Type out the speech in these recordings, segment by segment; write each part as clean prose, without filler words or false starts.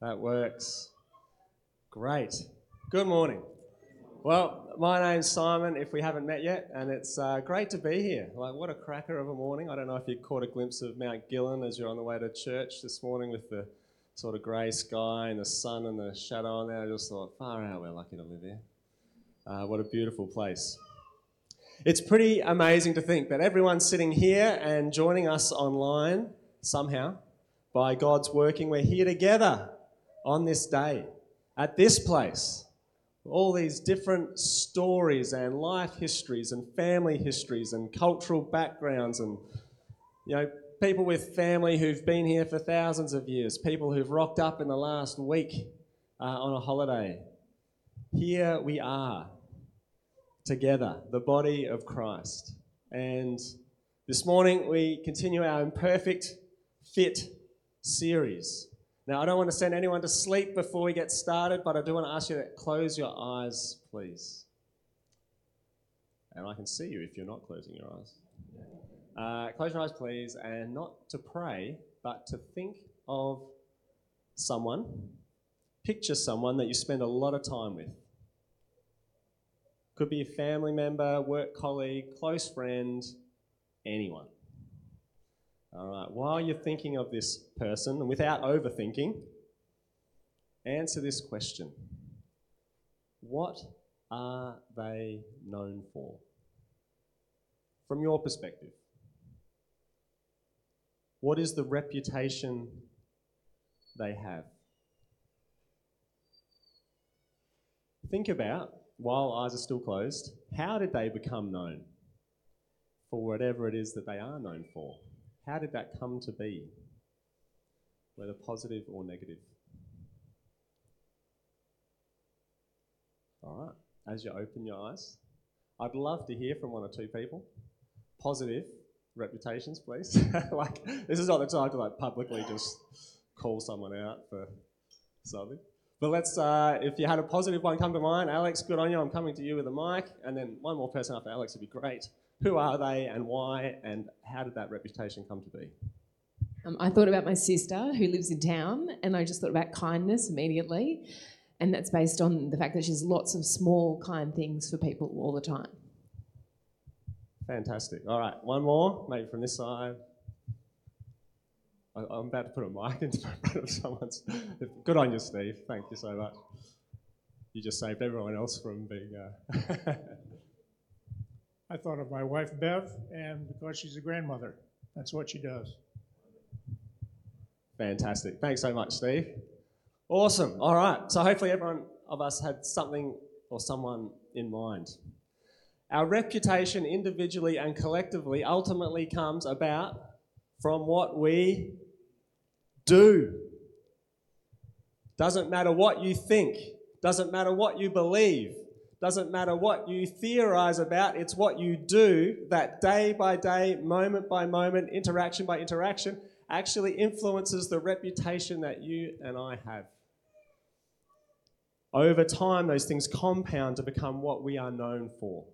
That works. Great. Good morning. Well, my name's Simon, if we haven't met yet, and it's great to be here. Like, what a cracker of a morning. I don't know if you caught a glimpse of Mount Gillen as you're on the way to church this morning with the sort of grey sky and the sun and the shadow on there. I just thought, far out, we're lucky to live here. What a beautiful place. It's pretty amazing to think that everyone sitting here and joining us online, somehow, by God's working, we're here together on this day, at this place. All these different stories and life histories and family histories and cultural backgrounds and, you know, people with family who've been here for thousands of years, people who've rocked up in the last week on a holiday. Here we are, together, the body of Christ. And this morning we continue our Imperfect Fit series. Now, I don't want to send anyone to sleep before we get started, but I do want to ask you to close your eyes, please. And I can see you if you're not closing your eyes. Close your eyes, please, and not to pray, but to think of someone. Picture someone that you spend a lot of time with. Could be a family member, work colleague, close friend, anyone. All right, while you're thinking of this person, and without overthinking, answer this question. What are they known for? From your perspective. What is the reputation they have? Think about, while eyes are still closed, how did they become known for whatever it is that they are known for? How did that come to be, whether positive or negative? All right, as you open your eyes, I'd love to hear from one or two people. Positive reputations, please. Like, this is not the time to like publicly just call someone out for something. But let's, if you had a positive one come to mind, Alex, good on you, I'm coming to you with a mic, and then one more person after Alex would be great. Who are they and why, and how did that reputation come to be? I thought about my sister who lives in town, and I just thought about kindness immediately, and that's based on the fact that she does lots of small, kind things for people all the time. Fantastic. All right, one more, maybe from this side. I'm about to put a mic in front of someone's. Good on you, Steve. Thank you so much. You just saved everyone else from being... I thought of my wife, Bev, and because she's a grandmother. That's what she does. Fantastic. Thanks so much, Steve. Awesome. All right. So hopefully everyone of us had something or someone in mind. Our reputation individually and collectively ultimately comes about from what we do. Doesn't matter what you think. Doesn't matter what you believe. Doesn't matter what you theorize about, it's what you do that day by day, moment by moment, interaction by interaction actually influences the reputation that you and I have. Over time, those things compound to become what we are known for.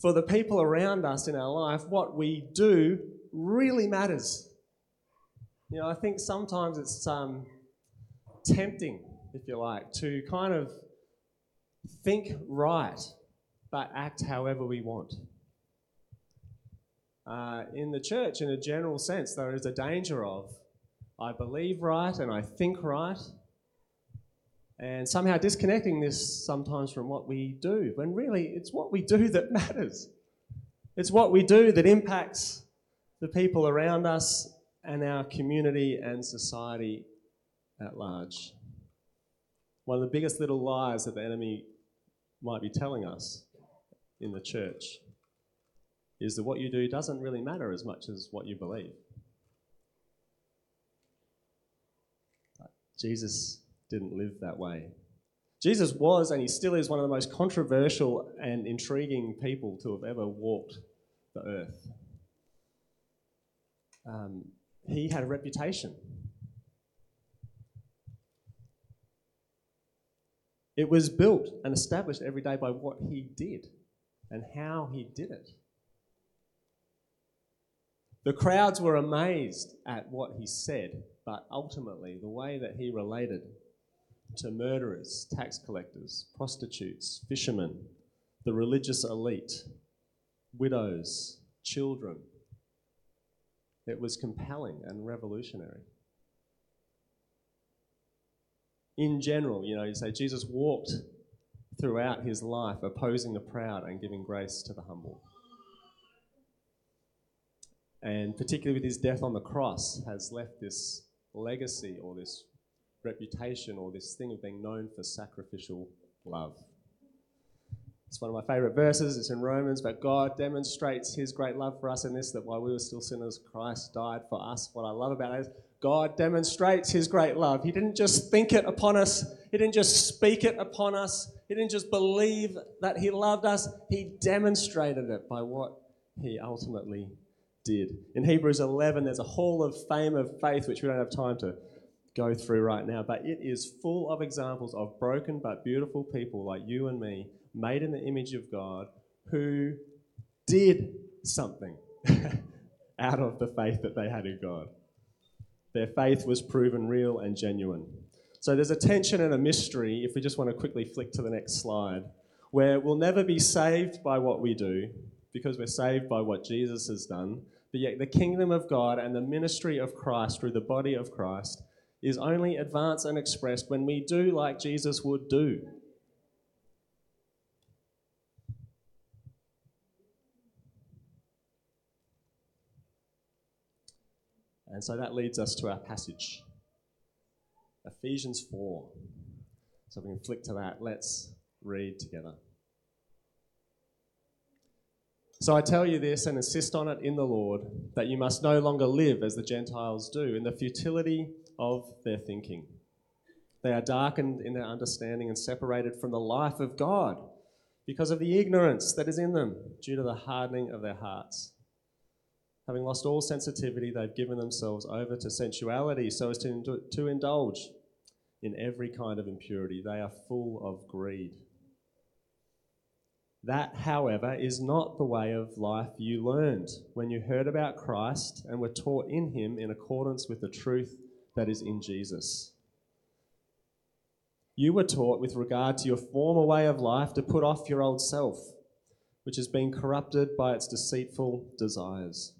For the people around us in our life, what we do really matters. You know, I think sometimes it's tempting, if you like, to kind of think right but act however we want. In the church, in a general sense, there is a danger of I believe right and I think right and somehow disconnecting this sometimes from what we do, when really it's what we do that matters. It's what we do that impacts the people around us and our community and society at large. One of the biggest little lies that the enemy might be telling us in the church is that what you do doesn't really matter as much as what you believe. But Jesus didn't live that way. Jesus was, and he still is, one of the most controversial and intriguing people to have ever walked the earth. He had a reputation. It was built and established every day by what he did and how he did it. The crowds were amazed at what he said, but ultimately the way that he related to murderers, tax collectors, prostitutes, fishermen, the religious elite, widows, children. It was compelling and revolutionary. In general, you say Jesus walked throughout his life opposing the proud and giving grace to the humble. And particularly with his death on the cross, has left this legacy or this reputation or this thing of being known for sacrificial love. It's one of my favourite verses. It's in Romans. But God demonstrates his great love for us in this, that while we were still sinners, Christ died for us. What I love about it is God demonstrates his great love. He didn't just think it upon us. He didn't just speak it upon us. He didn't just believe that he loved us. He demonstrated it by what he ultimately did. In Hebrews 11, there's a hall of fame of faith, which we don't have time to go through right now, but it is full of examples of broken but beautiful people like you and me, made in the image of God, who did something out of the faith that they had in God. Their faith was proven real and genuine. So there's a tension and a mystery, if we just want to quickly flick to the next slide, where we'll never be saved by what we do, because we're saved by what Jesus has done, but yet the kingdom of God and the ministry of Christ through the body of Christ is only advanced and expressed when we do like Jesus would do. And so that leads us to our passage, Ephesians 4. So we can flick to that. Let's read together. So I tell you this and insist on it in the Lord, that you must no longer live as the Gentiles do, in the futility of their thinking. They are darkened in their understanding and separated from the life of God because of the ignorance that is in them, due to the hardening of their hearts. Having lost all sensitivity, they've given themselves over to sensuality so as to indulge in every kind of impurity. They are full of greed. That, however, is not the way of life you learned when you heard about Christ and were taught in him in accordance with the truth that is in Jesus. You were taught with regard to your former way of life to put off your old self, which has been corrupted by its deceitful desires,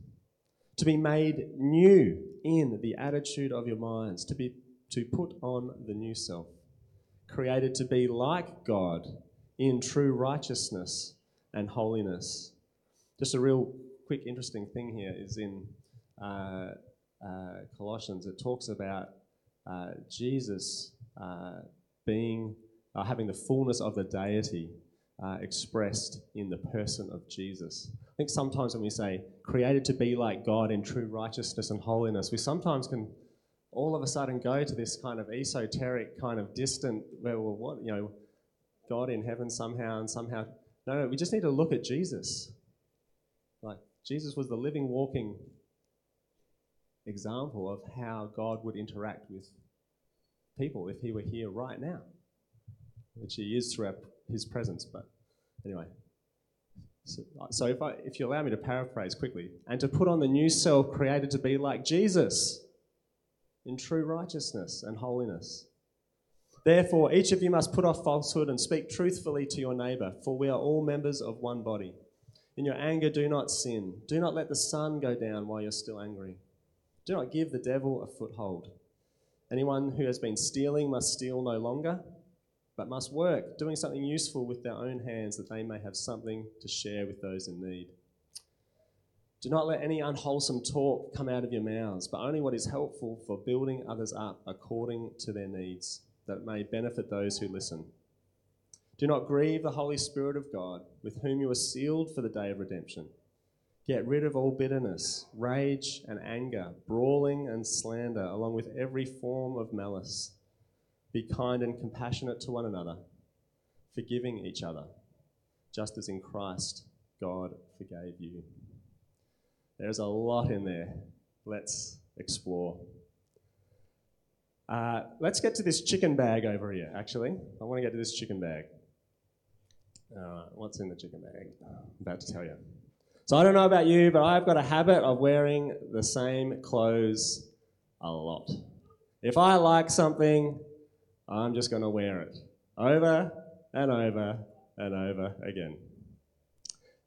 to be made new in the attitude of your minds, to put on the new self, created to be like God in true righteousness and holiness. Just a real quick interesting thing here is in Colossians, it talks about Jesus having the fullness of the deity expressed in the person of Jesus. I think sometimes when we say created to be like God in true righteousness and holiness, we sometimes can all of a sudden go to this kind of esoteric kind of distant where we're God in heaven somehow. No, we just need to look at Jesus. Like Jesus was the living, walking example of how God would interact with people if he were here right now, which he is through his presence. But anyway, so if you allow me to paraphrase quickly, and to put on the new self created to be like Jesus in true righteousness and holiness. Therefore, each of you must put off falsehood and speak truthfully to your neighbour, for we are all members of one body. In your anger, do not sin. Do not let the sun go down while you're still angry. Do not give the devil a foothold. Anyone who has been stealing must steal no longer, but must work, doing something useful with their own hands, that they may have something to share with those in need. Do not let any unwholesome talk come out of your mouths, but only what is helpful for building others up according to their needs, that may benefit those who listen. Do not grieve the Holy Spirit of God, with whom you are sealed for the day of redemption. Get rid of all bitterness, rage and anger, brawling and slander, along with every form of malice. Be kind and compassionate to one another, forgiving each other, just as in Christ God forgave you. There's a lot in there. Let's explore. Let's get to this chicken bag over here, actually. I want to get to this chicken bag. What's in the chicken bag? I'm about to tell you. So I don't know about you, but I've got a habit of wearing the same clothes a lot. If I like something, I'm just going to wear it over and over and over again.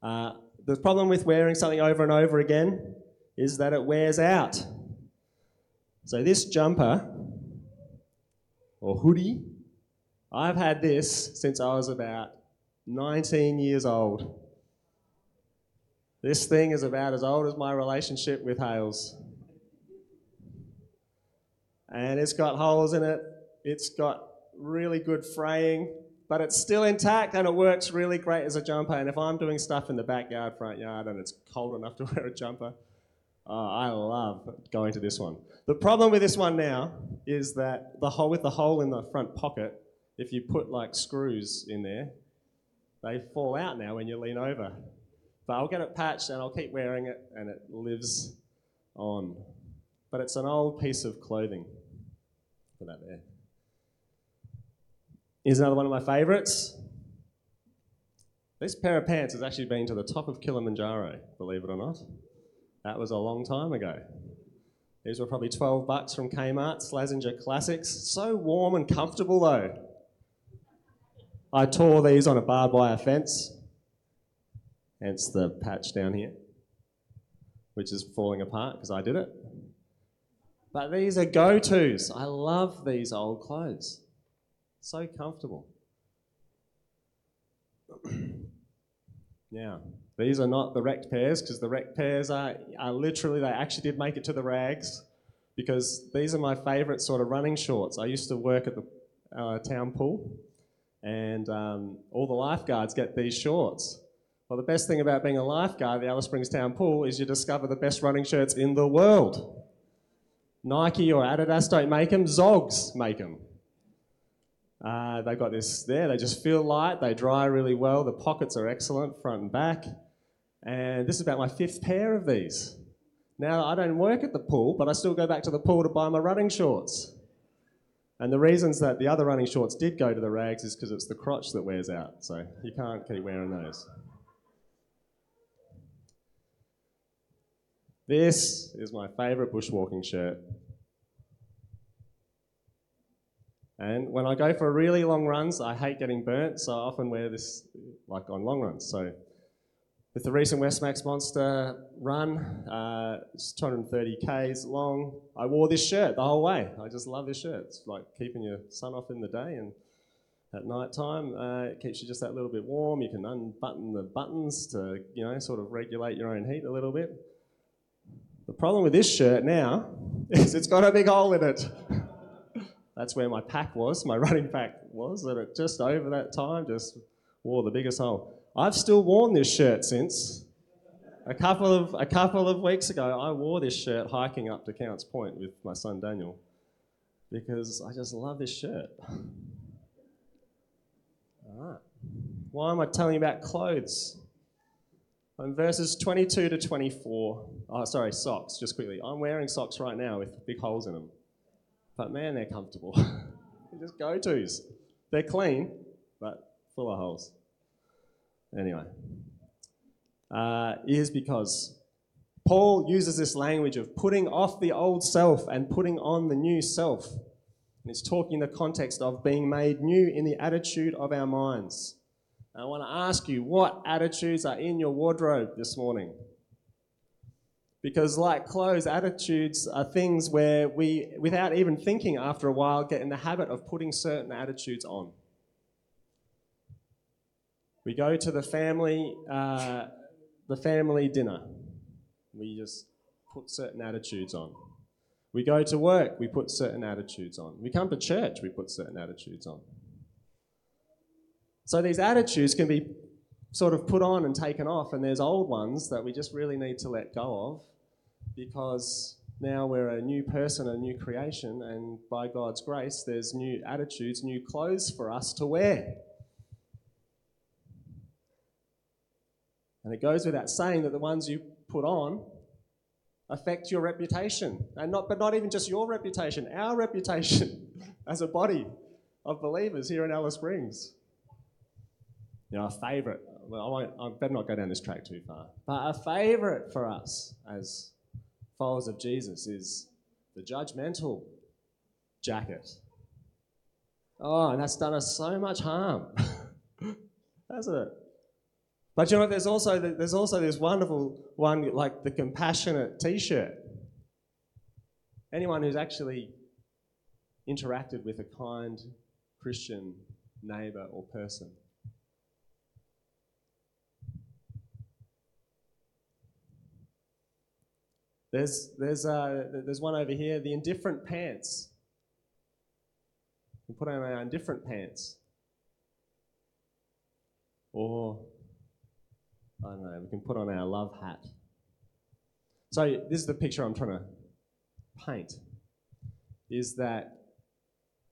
The problem with wearing something over and over again is that it wears out. So this jumper or hoodie, I've had this since I was about 19 years old. This thing is about as old as my relationship with Hales. And it's got holes in it. It's got really good fraying, but it's still intact and it works really great as a jumper. And if I'm doing stuff in the backyard, front yard, and it's cold enough to wear a jumper, I love going to this one. The problem with this one now is that the hole in the front pocket, if you put like screws in there, they fall out now when you lean over. But I'll get it patched and I'll keep wearing it and it lives on. But it's an old piece of clothing. Put that there. Here's another one of my favourites. This pair of pants has actually been to the top of Kilimanjaro, believe it or not. That was a long time ago. These were probably $12 from Kmart, Slazenger Classics. So warm and comfortable though. I tore these on a barbed wire fence, hence the patch down here, which is falling apart because I did it. But these are go-tos. I love these old clothes. So comfortable. Now, these are not the wrecked pairs, because the wrecked pairs are literally, they actually did make it to the rags, because these are my favourite sort of running shorts. I used to work at the town pool, and all the lifeguards get these shorts. Well, the best thing about being a lifeguard at the Alice Springs Town Pool is you discover the best running shirts in the world. Nike or Adidas don't make them, Zogs make them. They've got this there, they just feel light, they dry really well, the pockets are excellent, front and back. And this is about my fifth pair of these. Now, I don't work at the pool, but I still go back to the pool to buy my running shorts. And the reasons that the other running shorts did go to the rags is because it's the crotch that wears out, so you can't keep wearing those. This is my favourite bushwalking shirt. And when I go for really long runs, I hate getting burnt, so I often wear this like on long runs. So with the recent Westmax Monster run, it's 230Ks long, I wore this shirt the whole way. I just love this shirt. It's like keeping your sun off in the day, and at night time, it keeps you just that little bit warm. You can unbutton the buttons to, you know, sort of regulate your own heat a little bit. The problem with this shirt now is it's got a big hole in it. That's where my pack was, my running pack was, and it just over that time just wore the biggest hole. I've still worn this shirt since. A couple of weeks ago, I wore this shirt hiking up to Count's Point with my son Daniel because I just love this shirt. All right. Why am I telling you about clothes? In verses 22 to 24, socks, just quickly. I'm wearing socks right now with big holes in them. But man, they're comfortable. They're just go-tos. They're clean, but full of holes. Anyway, is because Paul uses this language of putting off the old self and putting on the new self. And it's talking in the context of being made new in the attitude of our minds. And I want to ask you, what attitudes are in your wardrobe this morning? Because like clothes, attitudes are things where we, without even thinking after a while, get in the habit of putting certain attitudes on. We go to the family dinner. We just put certain attitudes on. We go to work. We put certain attitudes on. We come to church. We put certain attitudes on. So these attitudes can be sort of put on and taken off, and there's old ones that we just really need to let go of, because now we're a new person, a new creation, and by God's grace there's new attitudes, new clothes for us to wear. And it goes without saying that the ones you put on affect your reputation, but not even just your reputation, our reputation as a body of believers here in Alice Springs. You know, a favourite I better not go down this track too far. But a favourite for us as followers of Jesus is the judgmental jacket. Oh, and that's done us so much harm, hasn't it? But you know what? There's also this wonderful one, like the compassionate T-shirt. Anyone who's actually interacted with a kind Christian neighbour or person. There's one over here, the indifferent pants. We put on our indifferent pants. Or, I don't know, we can put on our love hat. So this is the picture I'm trying to paint, is that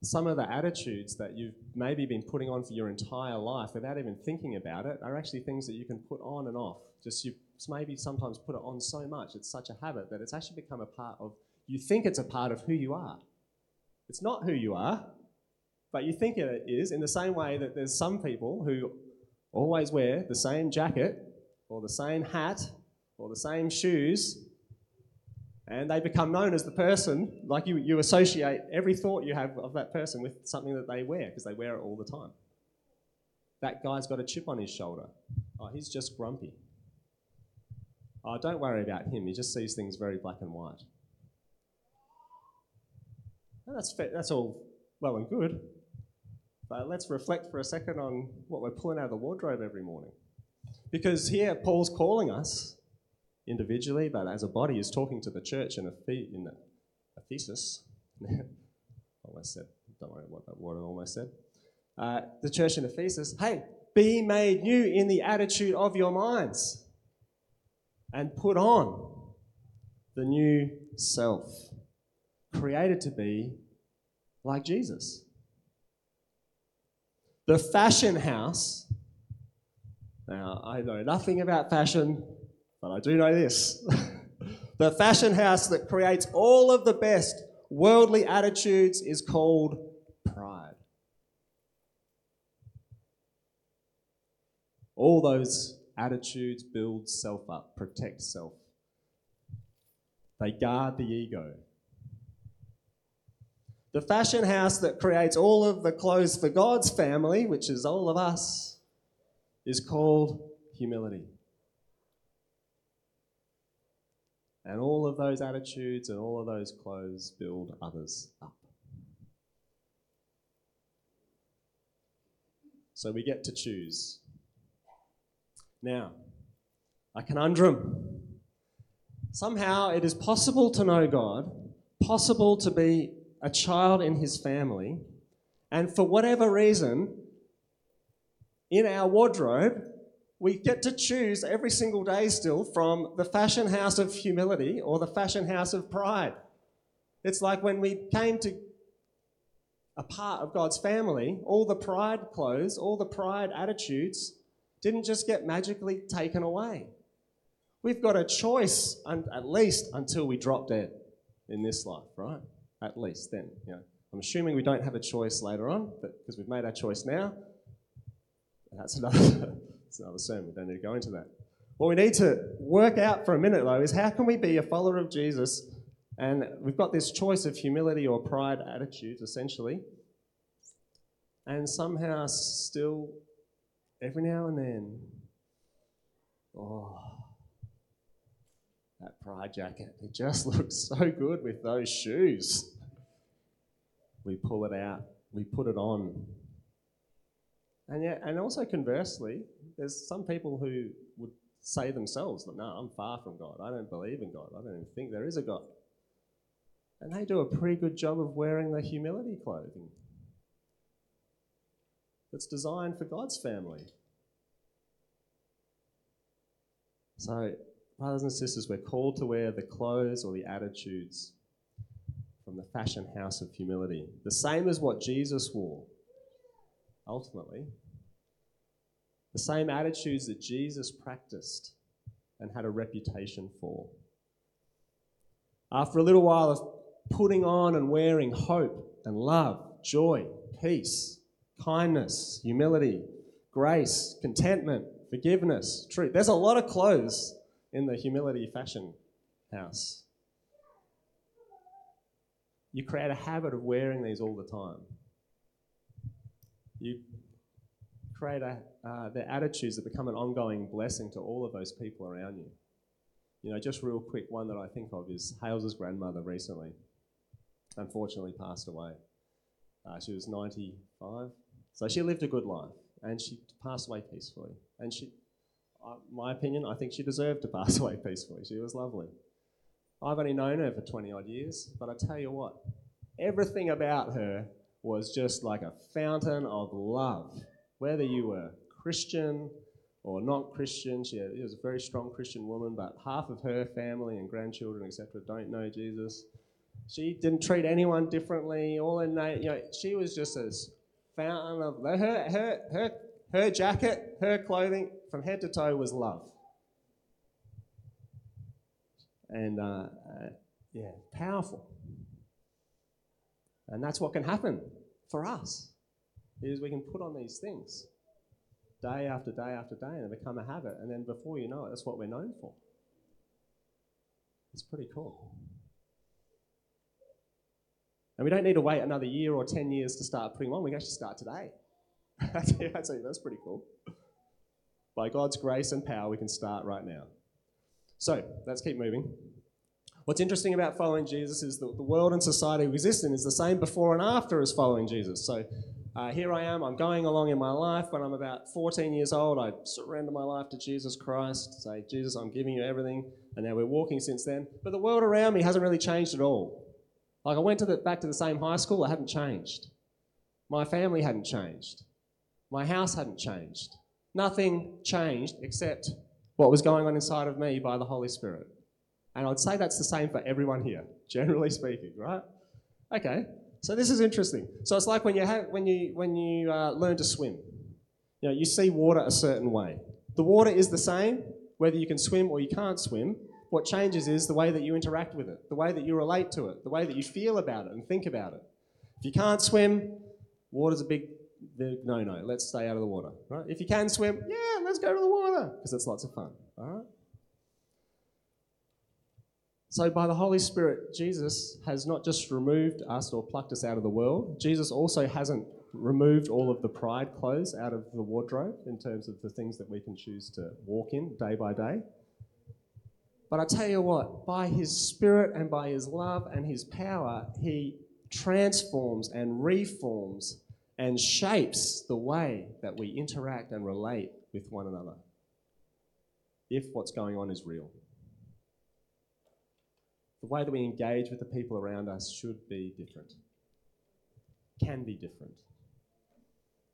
some of the attitudes that you've maybe been putting on for your entire life without even thinking about it are actually things that you can put on and off. Just you maybe sometimes put it on so much, it's such a habit that it's actually become a part of, you think it's a part of who you are. It's not who you are, but you think it is, in the same way that there's some people who always wear the same jacket or the same hat or the same shoes, and they become known as the person, like you associate every thought you have of that person with something that they wear, because they wear it all the time. That guy's got a chip on his shoulder. Oh, he's just grumpy. Oh, don't worry about him. He just sees things very black and white. And that's all well and good. But let's reflect for a second on what we're pulling out of the wardrobe every morning. Because here Paul's calling us, individually, but as a body, is talking to the church in Ephesus. Almost said, don't worry about what I almost said. The church in Ephesus, hey, be made new in the attitude of your minds and put on the new self, created to be like Jesus. The fashion house, now I know nothing about fashion, but I do know this, the fashion house that creates all of the best worldly attitudes is called pride. All those attitudes build self up, protect self. They guard the ego. The fashion house that creates all of the clothes for God's family, which is all of us, is called humility. And all of those attitudes and all of those clothes build others up. So we get to choose. Now, a conundrum. Somehow it is possible to know God, possible to be a child in his family, and for whatever reason, in our wardrobe, we get to choose every single day still from the fashion house of humility or the fashion house of pride. It's like when we came to a part of God's family, all the pride clothes, all the pride attitudes didn't just get magically taken away. We've got a choice, at least until we drop dead in this life, right? At least then. You know, I'm assuming we don't have a choice later on, but because we've made our choice now. That's another... It's another sermon, we don't need to go into that. What we need to work out for a minute, though, is how can we be a follower of Jesus? And we've got this choice of humility or pride attitudes, essentially, and somehow still, every now and then, oh, that pride jacket, it just looks so good with those shoes. We pull it out, we put it on. And yet, and also conversely, there's some people who would say themselves, no, I'm far from God. I don't believe in God. I don't even think there is a God. And they do a pretty good job of wearing the humility clothing that's designed for God's family. So, brothers and sisters, we're called to wear the clothes or the attitudes from the fashion house of humility, the same as what Jesus wore. Ultimately, the same attitudes that Jesus practiced and had a reputation for. After a little while of putting on and wearing hope and love, joy, peace, kindness, humility, grace, contentment, forgiveness, truth. There's a lot of clothes in the humility fashion house. You create a habit of wearing these all the time. You create the attitudes that become an ongoing blessing to all of those people around you. You know, just real quick, one that I think of is Hales' grandmother recently, unfortunately passed away. She was 95, so she lived a good life, and she passed away peacefully. And she, my opinion, I think she deserved to pass away peacefully. She was lovely. I've only known her for 20-odd years, but I tell you what, everything about her was just like a fountain of love. Whether you were Christian or not Christian, she was a very strong Christian woman, but half of her family and grandchildren, etc., don't know Jesus. She didn't treat anyone differently. She was just a fountain of love. Her jacket, her clothing, from head to toe was love. And powerful. And that's what can happen for us, is we can put on these things day after day after day, and they become a habit. And then before you know it, that's what we're known for. It's pretty cool. And we don't need to wait another year or 10 years to start putting on. We can actually start today. That's pretty cool. By God's grace and power, we can start right now. So let's keep moving. What's interesting about following Jesus is that the world and society we exist in is the same before and after as following Jesus. So here I am, I'm going along in my life. When I'm about 14 years old, I surrender my life to Jesus Christ, say, Jesus, I'm giving you everything, and now we're walking since then. But the world around me hasn't really changed at all. Like I went back to the same high school, I hadn't changed. My family hadn't changed. My house hadn't changed. Nothing changed except what was going on inside of me by the Holy Spirit. And I'd say that's the same for everyone here, generally speaking, right? Okay, so this is interesting. So it's like when you learn to swim. You know, you see water a certain way. The water is the same, whether you can swim or you can't swim. What changes is the way that you interact with it, the way that you relate to it, the way that you feel about it and think about it. If you can't swim, water's a big no-no. Let's stay out of the water, right? If you can swim, yeah, let's go to the water because it's lots of fun, all right? So by the Holy Spirit, Jesus has not just removed us or plucked us out of the world. Jesus also hasn't removed all of the pride clothes out of the wardrobe in terms of the things that we can choose to walk in day by day. But I tell you what, by his Spirit and by his love and his power, he transforms and reforms and shapes the way that we interact and relate with one another, if what's going on is real. The way that we engage with the people around us should be different, can be different.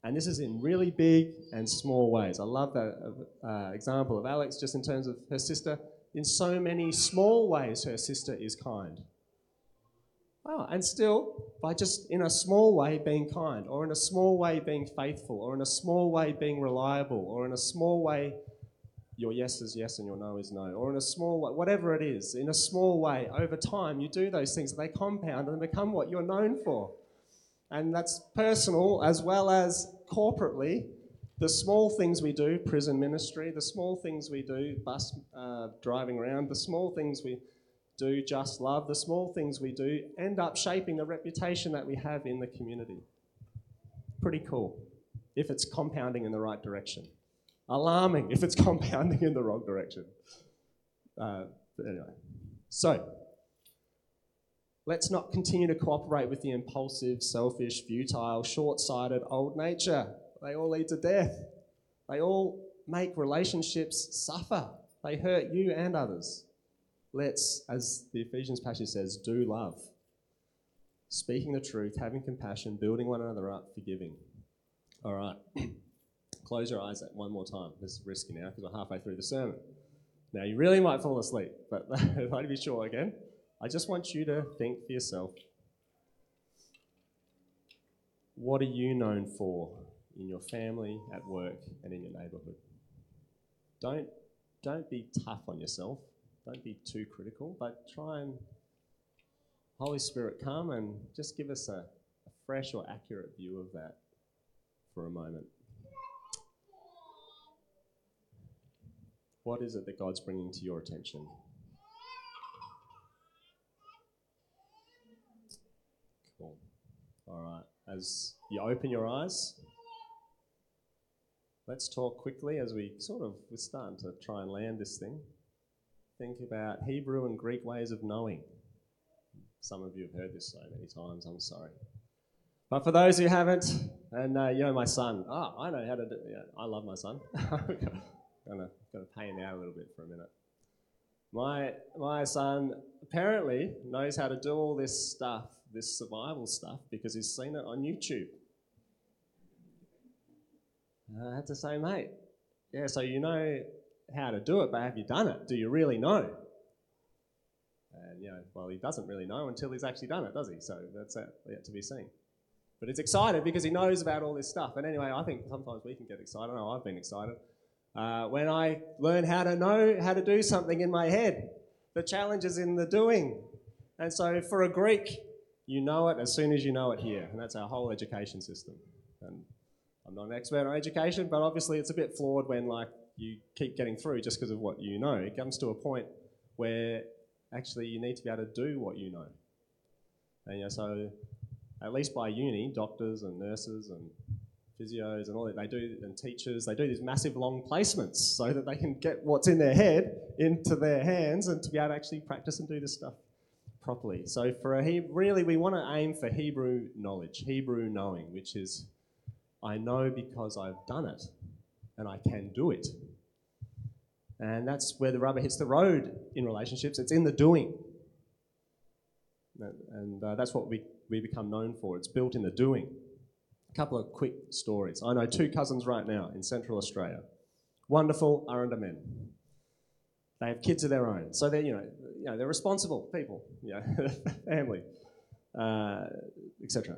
And this is in really big and small ways. I love that example of Alex, just in terms of her sister. In so many small ways, her sister is kind. Wow, and still, by just in a small way being kind, or in a small way being faithful, or in a small way being reliable, or in a small way, your yes is yes and your no is no, or in a small way, whatever it is, in a small way, over time, you do those things, they compound and become what you're known for. And that's personal as well as corporately. The small things we do, prison ministry, the small things we do, bus driving around, the small things we do, just love, the small things we do end up shaping the reputation that we have in the community. Pretty cool, if it's compounding in the right direction. Alarming, if it's compounding in the wrong direction. But anyway, so let's not continue to cooperate with the impulsive, selfish, futile, short-sighted old nature. They all lead to death. They all make relationships suffer. They hurt you and others. Let's, as the Ephesians passage says, do love. Speaking the truth, having compassion, building one another up, forgiving. All right. Close your eyes one more time. This is risky now because we're halfway through the sermon. Now, you really might fall asleep, but if I'd be sure again, I just want you to think for yourself. What are you known for? In your family, at work, and in your neighbourhood. Don't be tough on yourself. Don't be too critical, but try and, Holy Spirit, come and just give us a fresh or accurate view of that for a moment. What is it that God's bringing to your attention? Cool. All right. As you open your eyes, let's talk quickly as we're starting to try and land this thing. Think about Hebrew and Greek ways of knowing. Some of you have heard this so many times, I'm sorry. But for those who haven't, and my son. Oh, I know how to do it. Yeah, I love my son. I'm going to pay him out a little bit for a minute. My son apparently knows how to do all this stuff, this survival stuff, because he's seen it on YouTube. And I had to say, mate, yeah, so you know how to do it, but have you done it? Do you really know? And, he doesn't really know until he's actually done it, does he? So that's yet to be seen. But he's excited because he knows about all this stuff. And anyway, I think sometimes we can get excited. I know I've been excited. When I learn how to do something in my head, the challenge is in the doing. And so for a Greek, you know it as soon as you know it here. And that's our whole education system. And I'm not an expert on education, but obviously it's a bit flawed when you keep getting through just because of what you know. It comes to a point where actually you need to be able to do what you know. And so at least by uni, doctors and nurses and physios and all that they do, and teachers, they do these massive long placements so that they can get what's in their head into their hands and to be able to actually practice and do this stuff properly. So really we want to aim for Hebrew knowledge, Hebrew knowing, which is I know because I've done it and I can do it. And that's where the rubber hits the road in relationships. It's in the doing. And that's what we become known for. It's built in the doing. A couple of quick stories. I know two cousins right now in Central Australia. Wonderful Aranda men. They have kids of their own. So they're, they're responsible people, family, etc.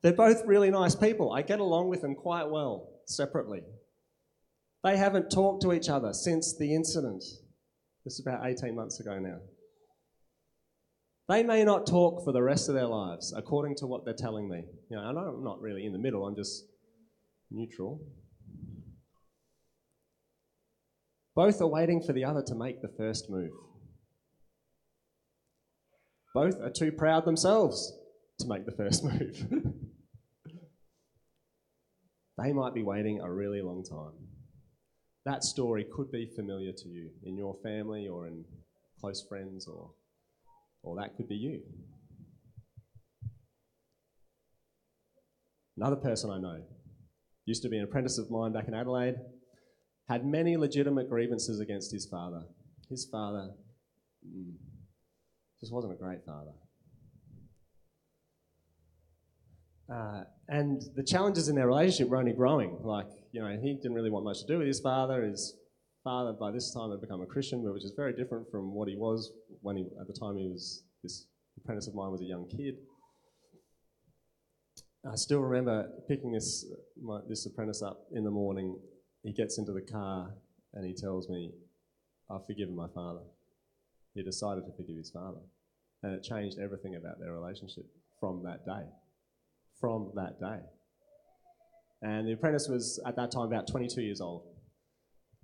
They're both really nice people. I get along with them quite well separately. They haven't talked to each other since the incident. This is about 18 months ago now. They may not talk for the rest of their lives, according to what they're telling me. I know I'm not really in the middle, I'm just neutral. Both are waiting for the other to make the first move. Both are too proud themselves to make the first move. They might be waiting a really long time. That story could be familiar to you in your family or in close friends or that could be you. Another person I know used to be an apprentice of mine back in Adelaide, had many legitimate grievances against his father. His father just wasn't a great father. And the challenges in their relationship were only growing. He didn't really want much to do with his father. His father, by this time, had become a Christian, which is very different from what he was at the time he was, this apprentice of mine was a young kid. I still remember picking this apprentice up in the morning. He gets into the car and he tells me, I've forgiven my father. He decided to forgive his father. And it changed everything about their relationship from that day. And the apprentice was, at that time, about 22 years old.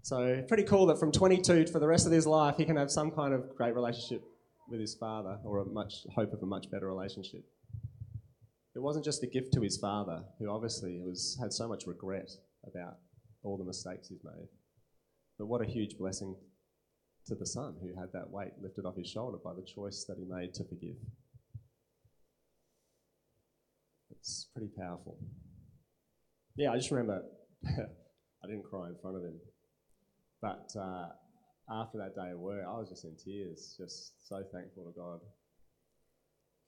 So pretty cool that from 22 for the rest of his life, he can have some kind of great relationship with his father or a much hope of a much better relationship. It wasn't just a gift to his father, who obviously had so much regret about all the mistakes he's made. But what a huge blessing to the son who had that weight lifted off his shoulder by the choice that he made to forgive. It's pretty powerful. Yeah, I just remember, I didn't cry in front of him, but after that day of work, I was just in tears, just so thankful to God.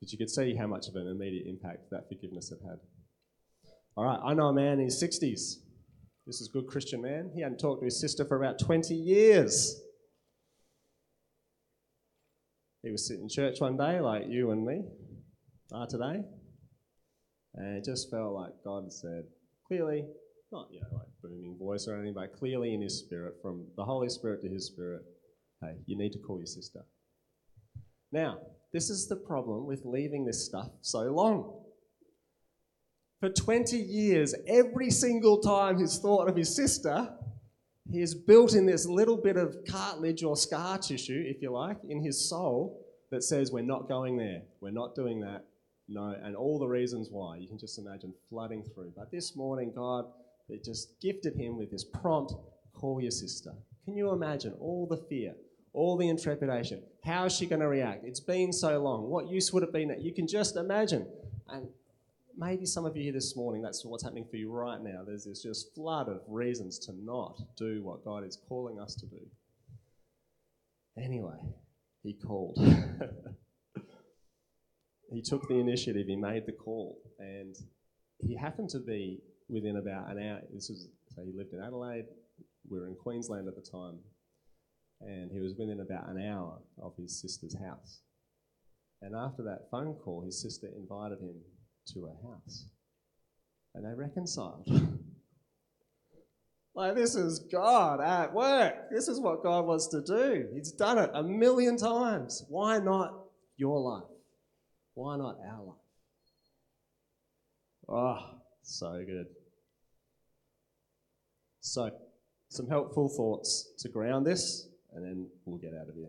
Because you could see how much of an immediate impact that forgiveness had had. All right, I know a man in his 60s. This is a good Christian man. He hadn't talked to his sister for about 20 years. He was sitting in church one day, like you and me are today. And it just felt like God said, clearly, not booming voice or anything, but clearly in his spirit, from the Holy Spirit to his spirit, hey, you need to call your sister. Now, this is the problem with leaving this stuff so long. For 20 years, every single time he's thought of his sister, He has built in this little bit of cartilage or scar tissue, if you like, in his soul that says we're not going there, we're not doing that, no, and all the reasons why. You can just imagine flooding through. But this morning, God, it just gifted him with this prompt, call your sister. Can you imagine all the fear, all the intrepidation? How is she going to react? It's been so long. What use would it be that you can just imagine? And maybe some of you here this morning, that's what's happening for you right now. There's this just flood of reasons to not do what God is calling us to do. Anyway, he called. He took the initiative. He made the call. And he happened to be within about an hour. So he lived in Adelaide. We were in Queensland at the time. And he was within about an hour of his sister's house. And after that phone call, his sister invited him to her house. And they reconciled. Like, this is God at work. This is what God wants to do. He's done it 1,000,000 times. Why not your life? Why not our life? Oh, so good. So, some helpful thoughts to ground this, and then we'll get out of here.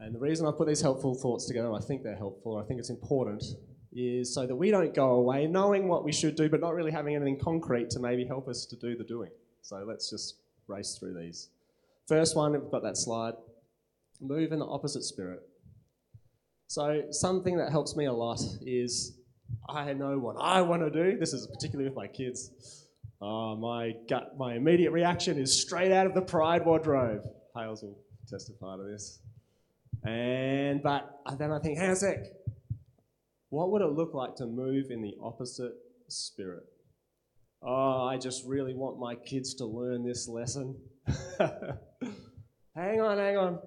And the reason I put these helpful thoughts together, and I think they're helpful, I think it's important, is so that we don't go away knowing what we should do but not really having anything concrete to maybe help us to do the doing. So let's just race through these. First one, we've got that slide, move in the opposite spirit. So something that helps me a lot is I know what I want to do. This is particularly with my kids. My immediate reaction is straight out of the pride wardrobe. Hales will testify to this. But then I think, hang on a sec. What would it look like to move in the opposite spirit? Oh, I just really want my kids to learn this lesson. Hang on.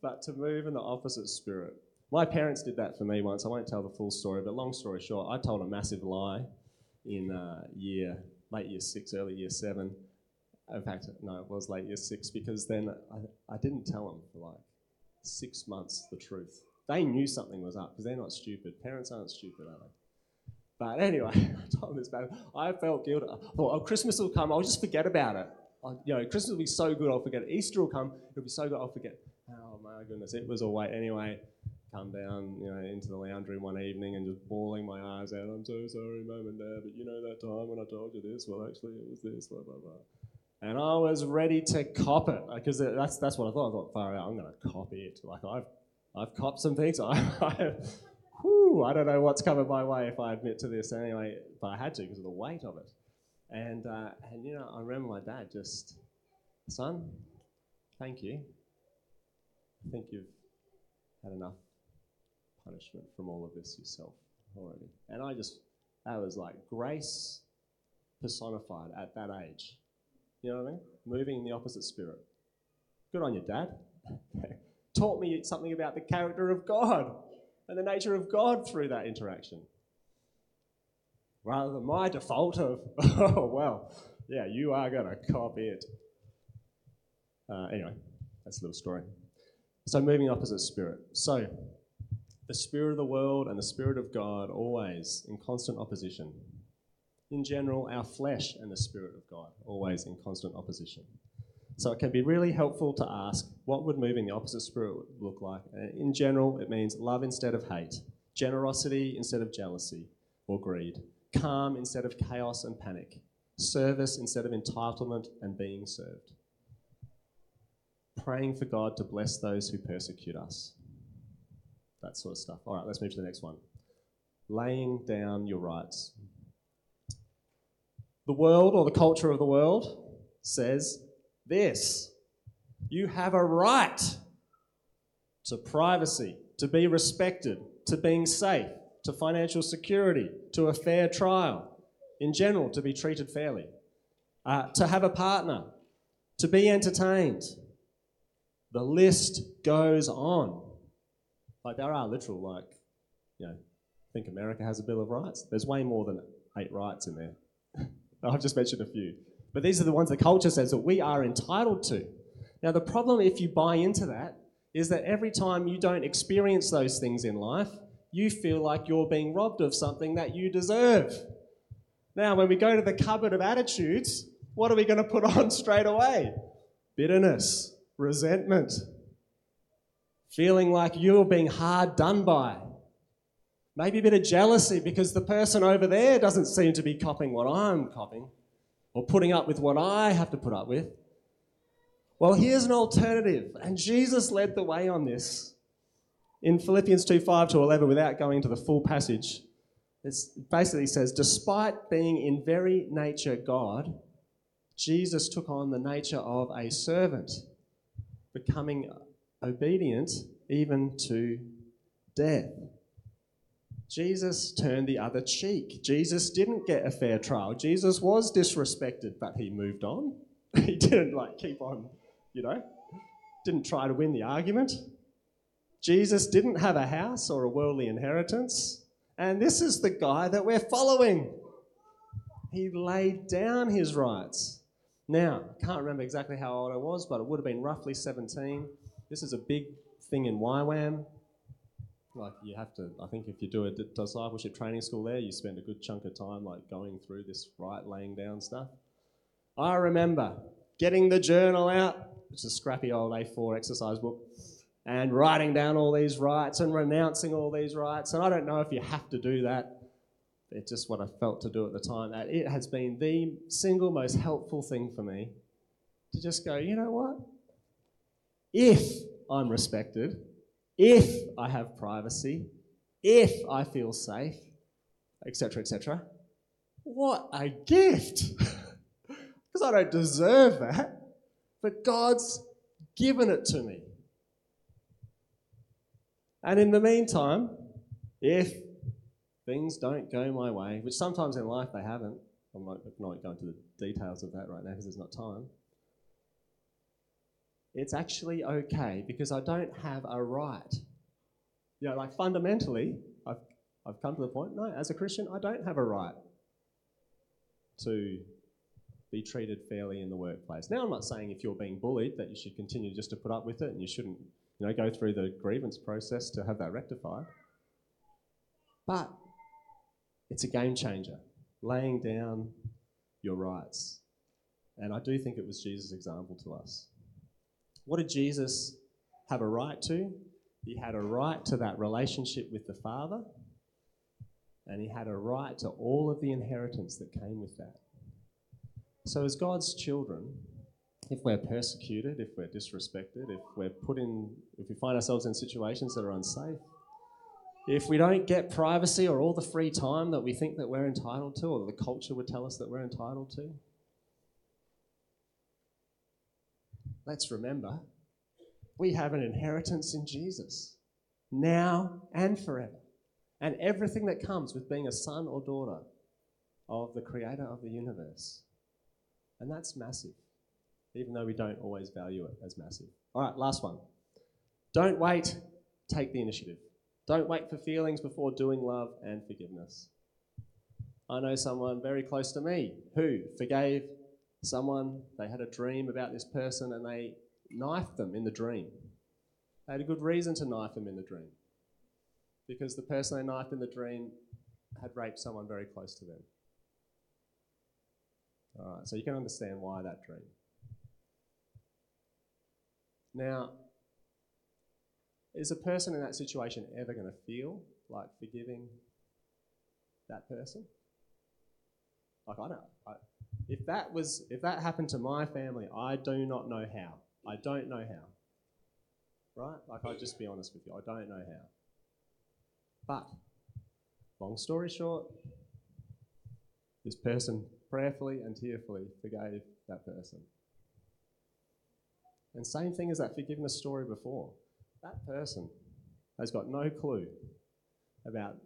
But to move in the opposite spirit. My parents did that for me once. I won't tell the full story, but long story short, I told a massive lie in late year six, early year seven. In fact, no, it was late year six, because then I didn't tell them for like 6 months the truth. They knew something was up because they're not stupid. Parents aren't stupid, are they? But anyway, I told them this bad. I felt guilty. I thought, Christmas will come. I'll just forget about it. Christmas will be so good. I'll forget it. Easter will come. It'll be so good. I'll forget. Oh, my goodness. It was all wait. Anyway, come down, into the lounge room one evening and just bawling my eyes out. I'm so sorry, Mum and Dad, but that time when I told you this, well, actually it was this, blah, blah, blah. And I was ready to cop it, because that's what I thought. I thought, far out, I'm going to copy it. Like, I've copped some things. I don't know what's coming my way if I admit to this anyway, but I had to because of the weight of it. And I remember my dad just, son, thank you. I think you've had enough punishment from all of this yourself already. And that was like grace personified at that age. You know what I mean? Moving in the opposite spirit. Good on you, Dad. Taught me something about the character of God and the nature of God through that interaction. Rather than my default of, you are going to cop it. Anyway, that's a little story. So moving opposite spirit. So the spirit of the world and the spirit of God always in constant opposition. In general, our flesh and the Spirit of God, always in constant opposition. So it can be really helpful to ask, what would moving the opposite spirit look like? And in general, it means love instead of hate, generosity instead of jealousy or greed, calm instead of chaos and panic, service instead of entitlement and being served, praying for God to bless those who persecute us, that sort of stuff. All right, let's move to the next one. Laying down your rights. The world or the culture of the world says this: you have a right to privacy, to be respected, to being safe, to financial security, to a fair trial, in general to be treated fairly, to have a partner, to be entertained. The list goes on. Like there are literal, I think America has a Bill of Rights. There's way more than 8 rights in there. I've just mentioned a few. But these are the ones the culture says that we are entitled to. Now, the problem if you buy into that is that every time you don't experience those things in life, you feel like you're being robbed of something that you deserve. Now, when we go to the cupboard of attitudes, what are we going to put on straight away? Bitterness, resentment, feeling like you're being hard done by. Maybe a bit of jealousy because the person over there doesn't seem to be copying what I'm copying or putting up with what I have to put up with. Well, here's an alternative, and Jesus led the way on this. In Philippians 2:5-11, without going into the full passage, it basically says, despite being in very nature God, Jesus took on the nature of a servant, becoming obedient even to death. Jesus turned the other cheek. Jesus didn't get a fair trial. Jesus was disrespected, but he moved on. He didn't keep on, didn't try to win the argument. Jesus didn't have a house or a worldly inheritance. And this is the guy that we're following. He laid down his rights. Now, I can't remember exactly how old I was, but it would have been roughly 17. This is a big thing in YWAM. You have to, I think if you do a discipleship training school there, you spend a good chunk of time going through this right laying down stuff. I remember getting the journal out, it's a scrappy old A4 exercise book, and writing down all these rights and renouncing all these rights. And I don't know if you have to do that. It's just what I felt to do at the time. And it has been the single most helpful thing for me to just go, you know what? If I'm respected, if I have privacy, if I feel safe, et cetera, what a gift! Because I don't deserve that, but God's given it to me. And in the meantime, if things don't go my way, which sometimes in life they haven't, I'm not going to the details of that right now because there's not time, it's actually okay because I don't have a right. Fundamentally, I've come to the point, as a Christian, I don't have a right to be treated fairly in the workplace. Now, I'm not saying if you're being bullied that you should continue just to put up with it and you shouldn't, go through the grievance process to have that rectified. But it's a game changer, laying down your rights. And I do think it was Jesus' example to us. What did Jesus have a right to? He had a right to that relationship with the Father, and he had a right to all of the inheritance that came with that. So as God's children, if we're persecuted, if we're disrespected, if we find ourselves in situations that are unsafe, if we don't get privacy or all the free time that we think that we're entitled to, or the culture would tell us that we're entitled to, let's remember, we have an inheritance in Jesus, now and forever, and everything that comes with being a son or daughter of the Creator of the universe. And that's massive, even though we don't always value it as massive. All right, last one. Don't wait, take the initiative. Don't wait for feelings before doing love and forgiveness. I know someone very close to me who forgave someone. They had a dream about this person and they knifed them in the dream. They had a good reason to knife them in the dream because the person they knifed in the dream had raped someone very close to them. All right, so you can understand why that dream. Now, is a person in that situation ever going to feel like forgiving that person? If that happened to my family, I do not know how. I don't know how. Right? I'll just be honest with you. I don't know how. But, long story short, this person prayerfully and tearfully forgave that person. And same thing as that forgiveness story before. That person has got no clue about,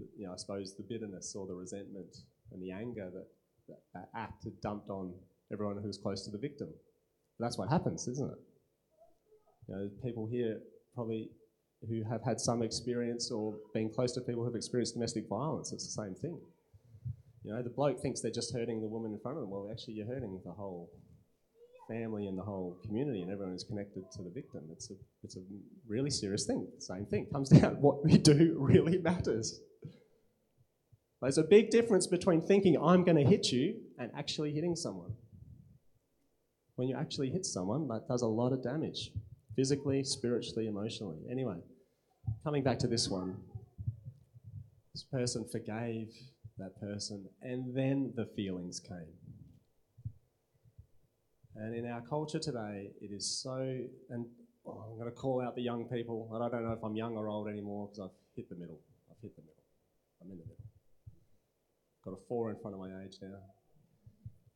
I suppose, the bitterness or the resentment and the anger that act had dumped on everyone who was close to the victim. But that's what happens, isn't it? People here probably who have had some experience or been close to people who have experienced domestic violence, it's the same thing. The bloke thinks they're just hurting the woman in front of them. Well, actually, you're hurting the whole family and the whole community and everyone who's connected to the victim. It's a really serious thing. Same thing. Comes down, what we do really matters. There's a big difference between thinking I'm going to hit you and actually hitting someone. when you actually hit someone, that does a lot of damage, physically, spiritually, emotionally. Anyway, coming back to this one, this person forgave that person, and then the feelings came. And in our culture today, it is so, and I'm going to call out the young people, and I don't know if I'm young or old anymore because I've hit the middle. I'm in the middle. Got a 4 in front of my age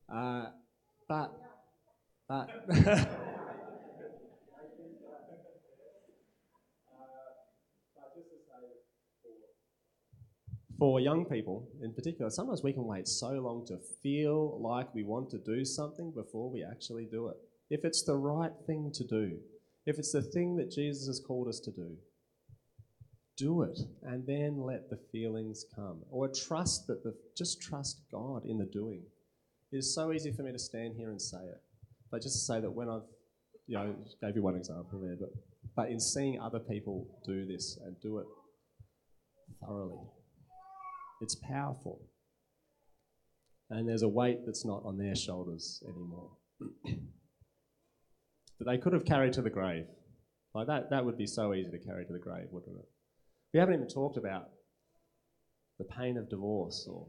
now. But for young people in particular, sometimes we can wait so long to feel like we want to do something before we actually do it. If it's the right thing to do, if it's the thing that Jesus has called us to do it, and then let the feelings come. Or trust that just trust God in the doing. It is so easy for me to stand here and say it. But just to say that when I've, gave you one example there, but in seeing other people do this and do it thoroughly, it's powerful. And there's a weight that's not on their shoulders anymore. That they could have carried to the grave. Like that would be so easy to carry to the grave, wouldn't it? We haven't even talked about the pain of divorce or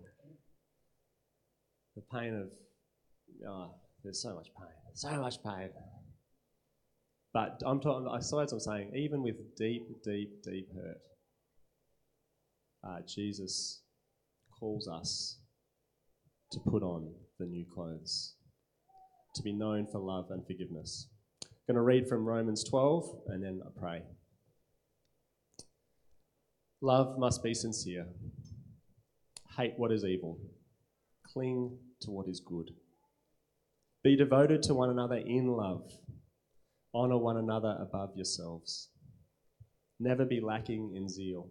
the pain of, there's so much pain. But I'm saying, even with deep hurt, Jesus calls us to put on the new clothes, to be known for love and forgiveness. I'm going to read from Romans 12 and then I pray. Love must be sincere. Hate what is evil. Cling to what is good. Be devoted to one another in love. Honour one another above yourselves. Never be lacking in zeal.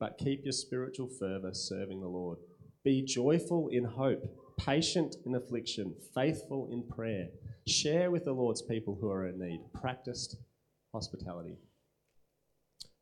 But keep your spiritual fervour serving the Lord. Be joyful in hope, patient in affliction, faithful in prayer. Share with the Lord's people who are in need. Practice hospitality.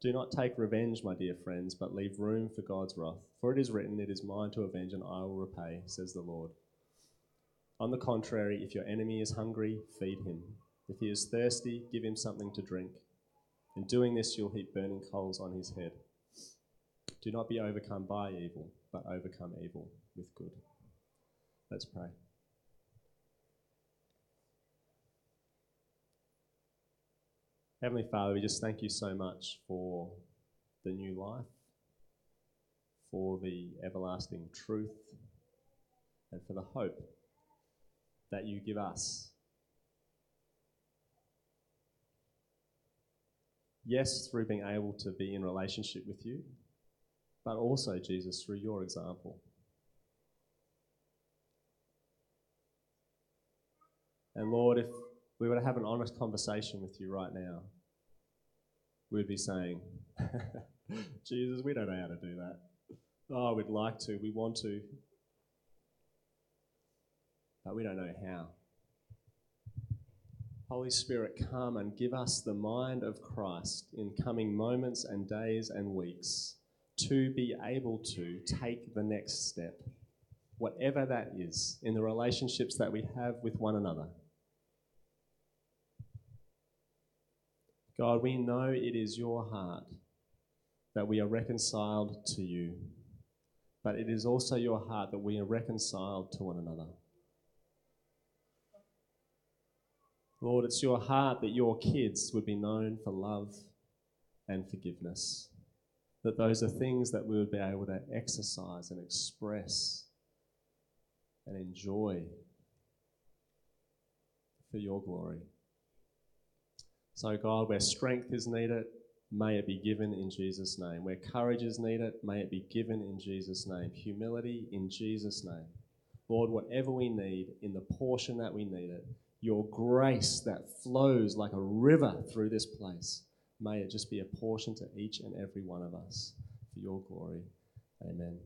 Do not take revenge, my dear friends, but leave room for God's wrath. For it is written, "It is mine to avenge and I will repay," says the Lord. On the contrary, if your enemy is hungry, feed him. If he is thirsty, give him something to drink. In doing this, you'll heap burning coals on his head. Do not be overcome by evil, but overcome evil with good. Let's pray. Heavenly Father, we just thank you so much for the new life, for the everlasting truth, and for the hope that you give us. Yes, through being able to be in relationship with you, but also, Jesus, through your example. And Lord, if we were to have an honest conversation with you right now, we'd be saying, Jesus, we don't know how to do that. Oh, we'd like to, we want to, but we don't know how. Holy Spirit, come and give us the mind of Christ in coming moments and days and weeks to be able to take the next step, whatever that is, in the relationships that we have with one another. God, we know it is your heart that we are reconciled to you, but it is also your heart that we are reconciled to one another. Lord, it's your heart that your kids would be known for love and forgiveness, that those are things that we would be able to exercise and express and enjoy for your glory. So God, where strength is needed, may it be given in Jesus' name. Where courage is needed, may it be given in Jesus' name. Humility in Jesus' name. Lord, whatever we need, in the portion that we need it, your grace that flows like a river through this place, may it just be a portion to each and every one of us for your glory. Amen.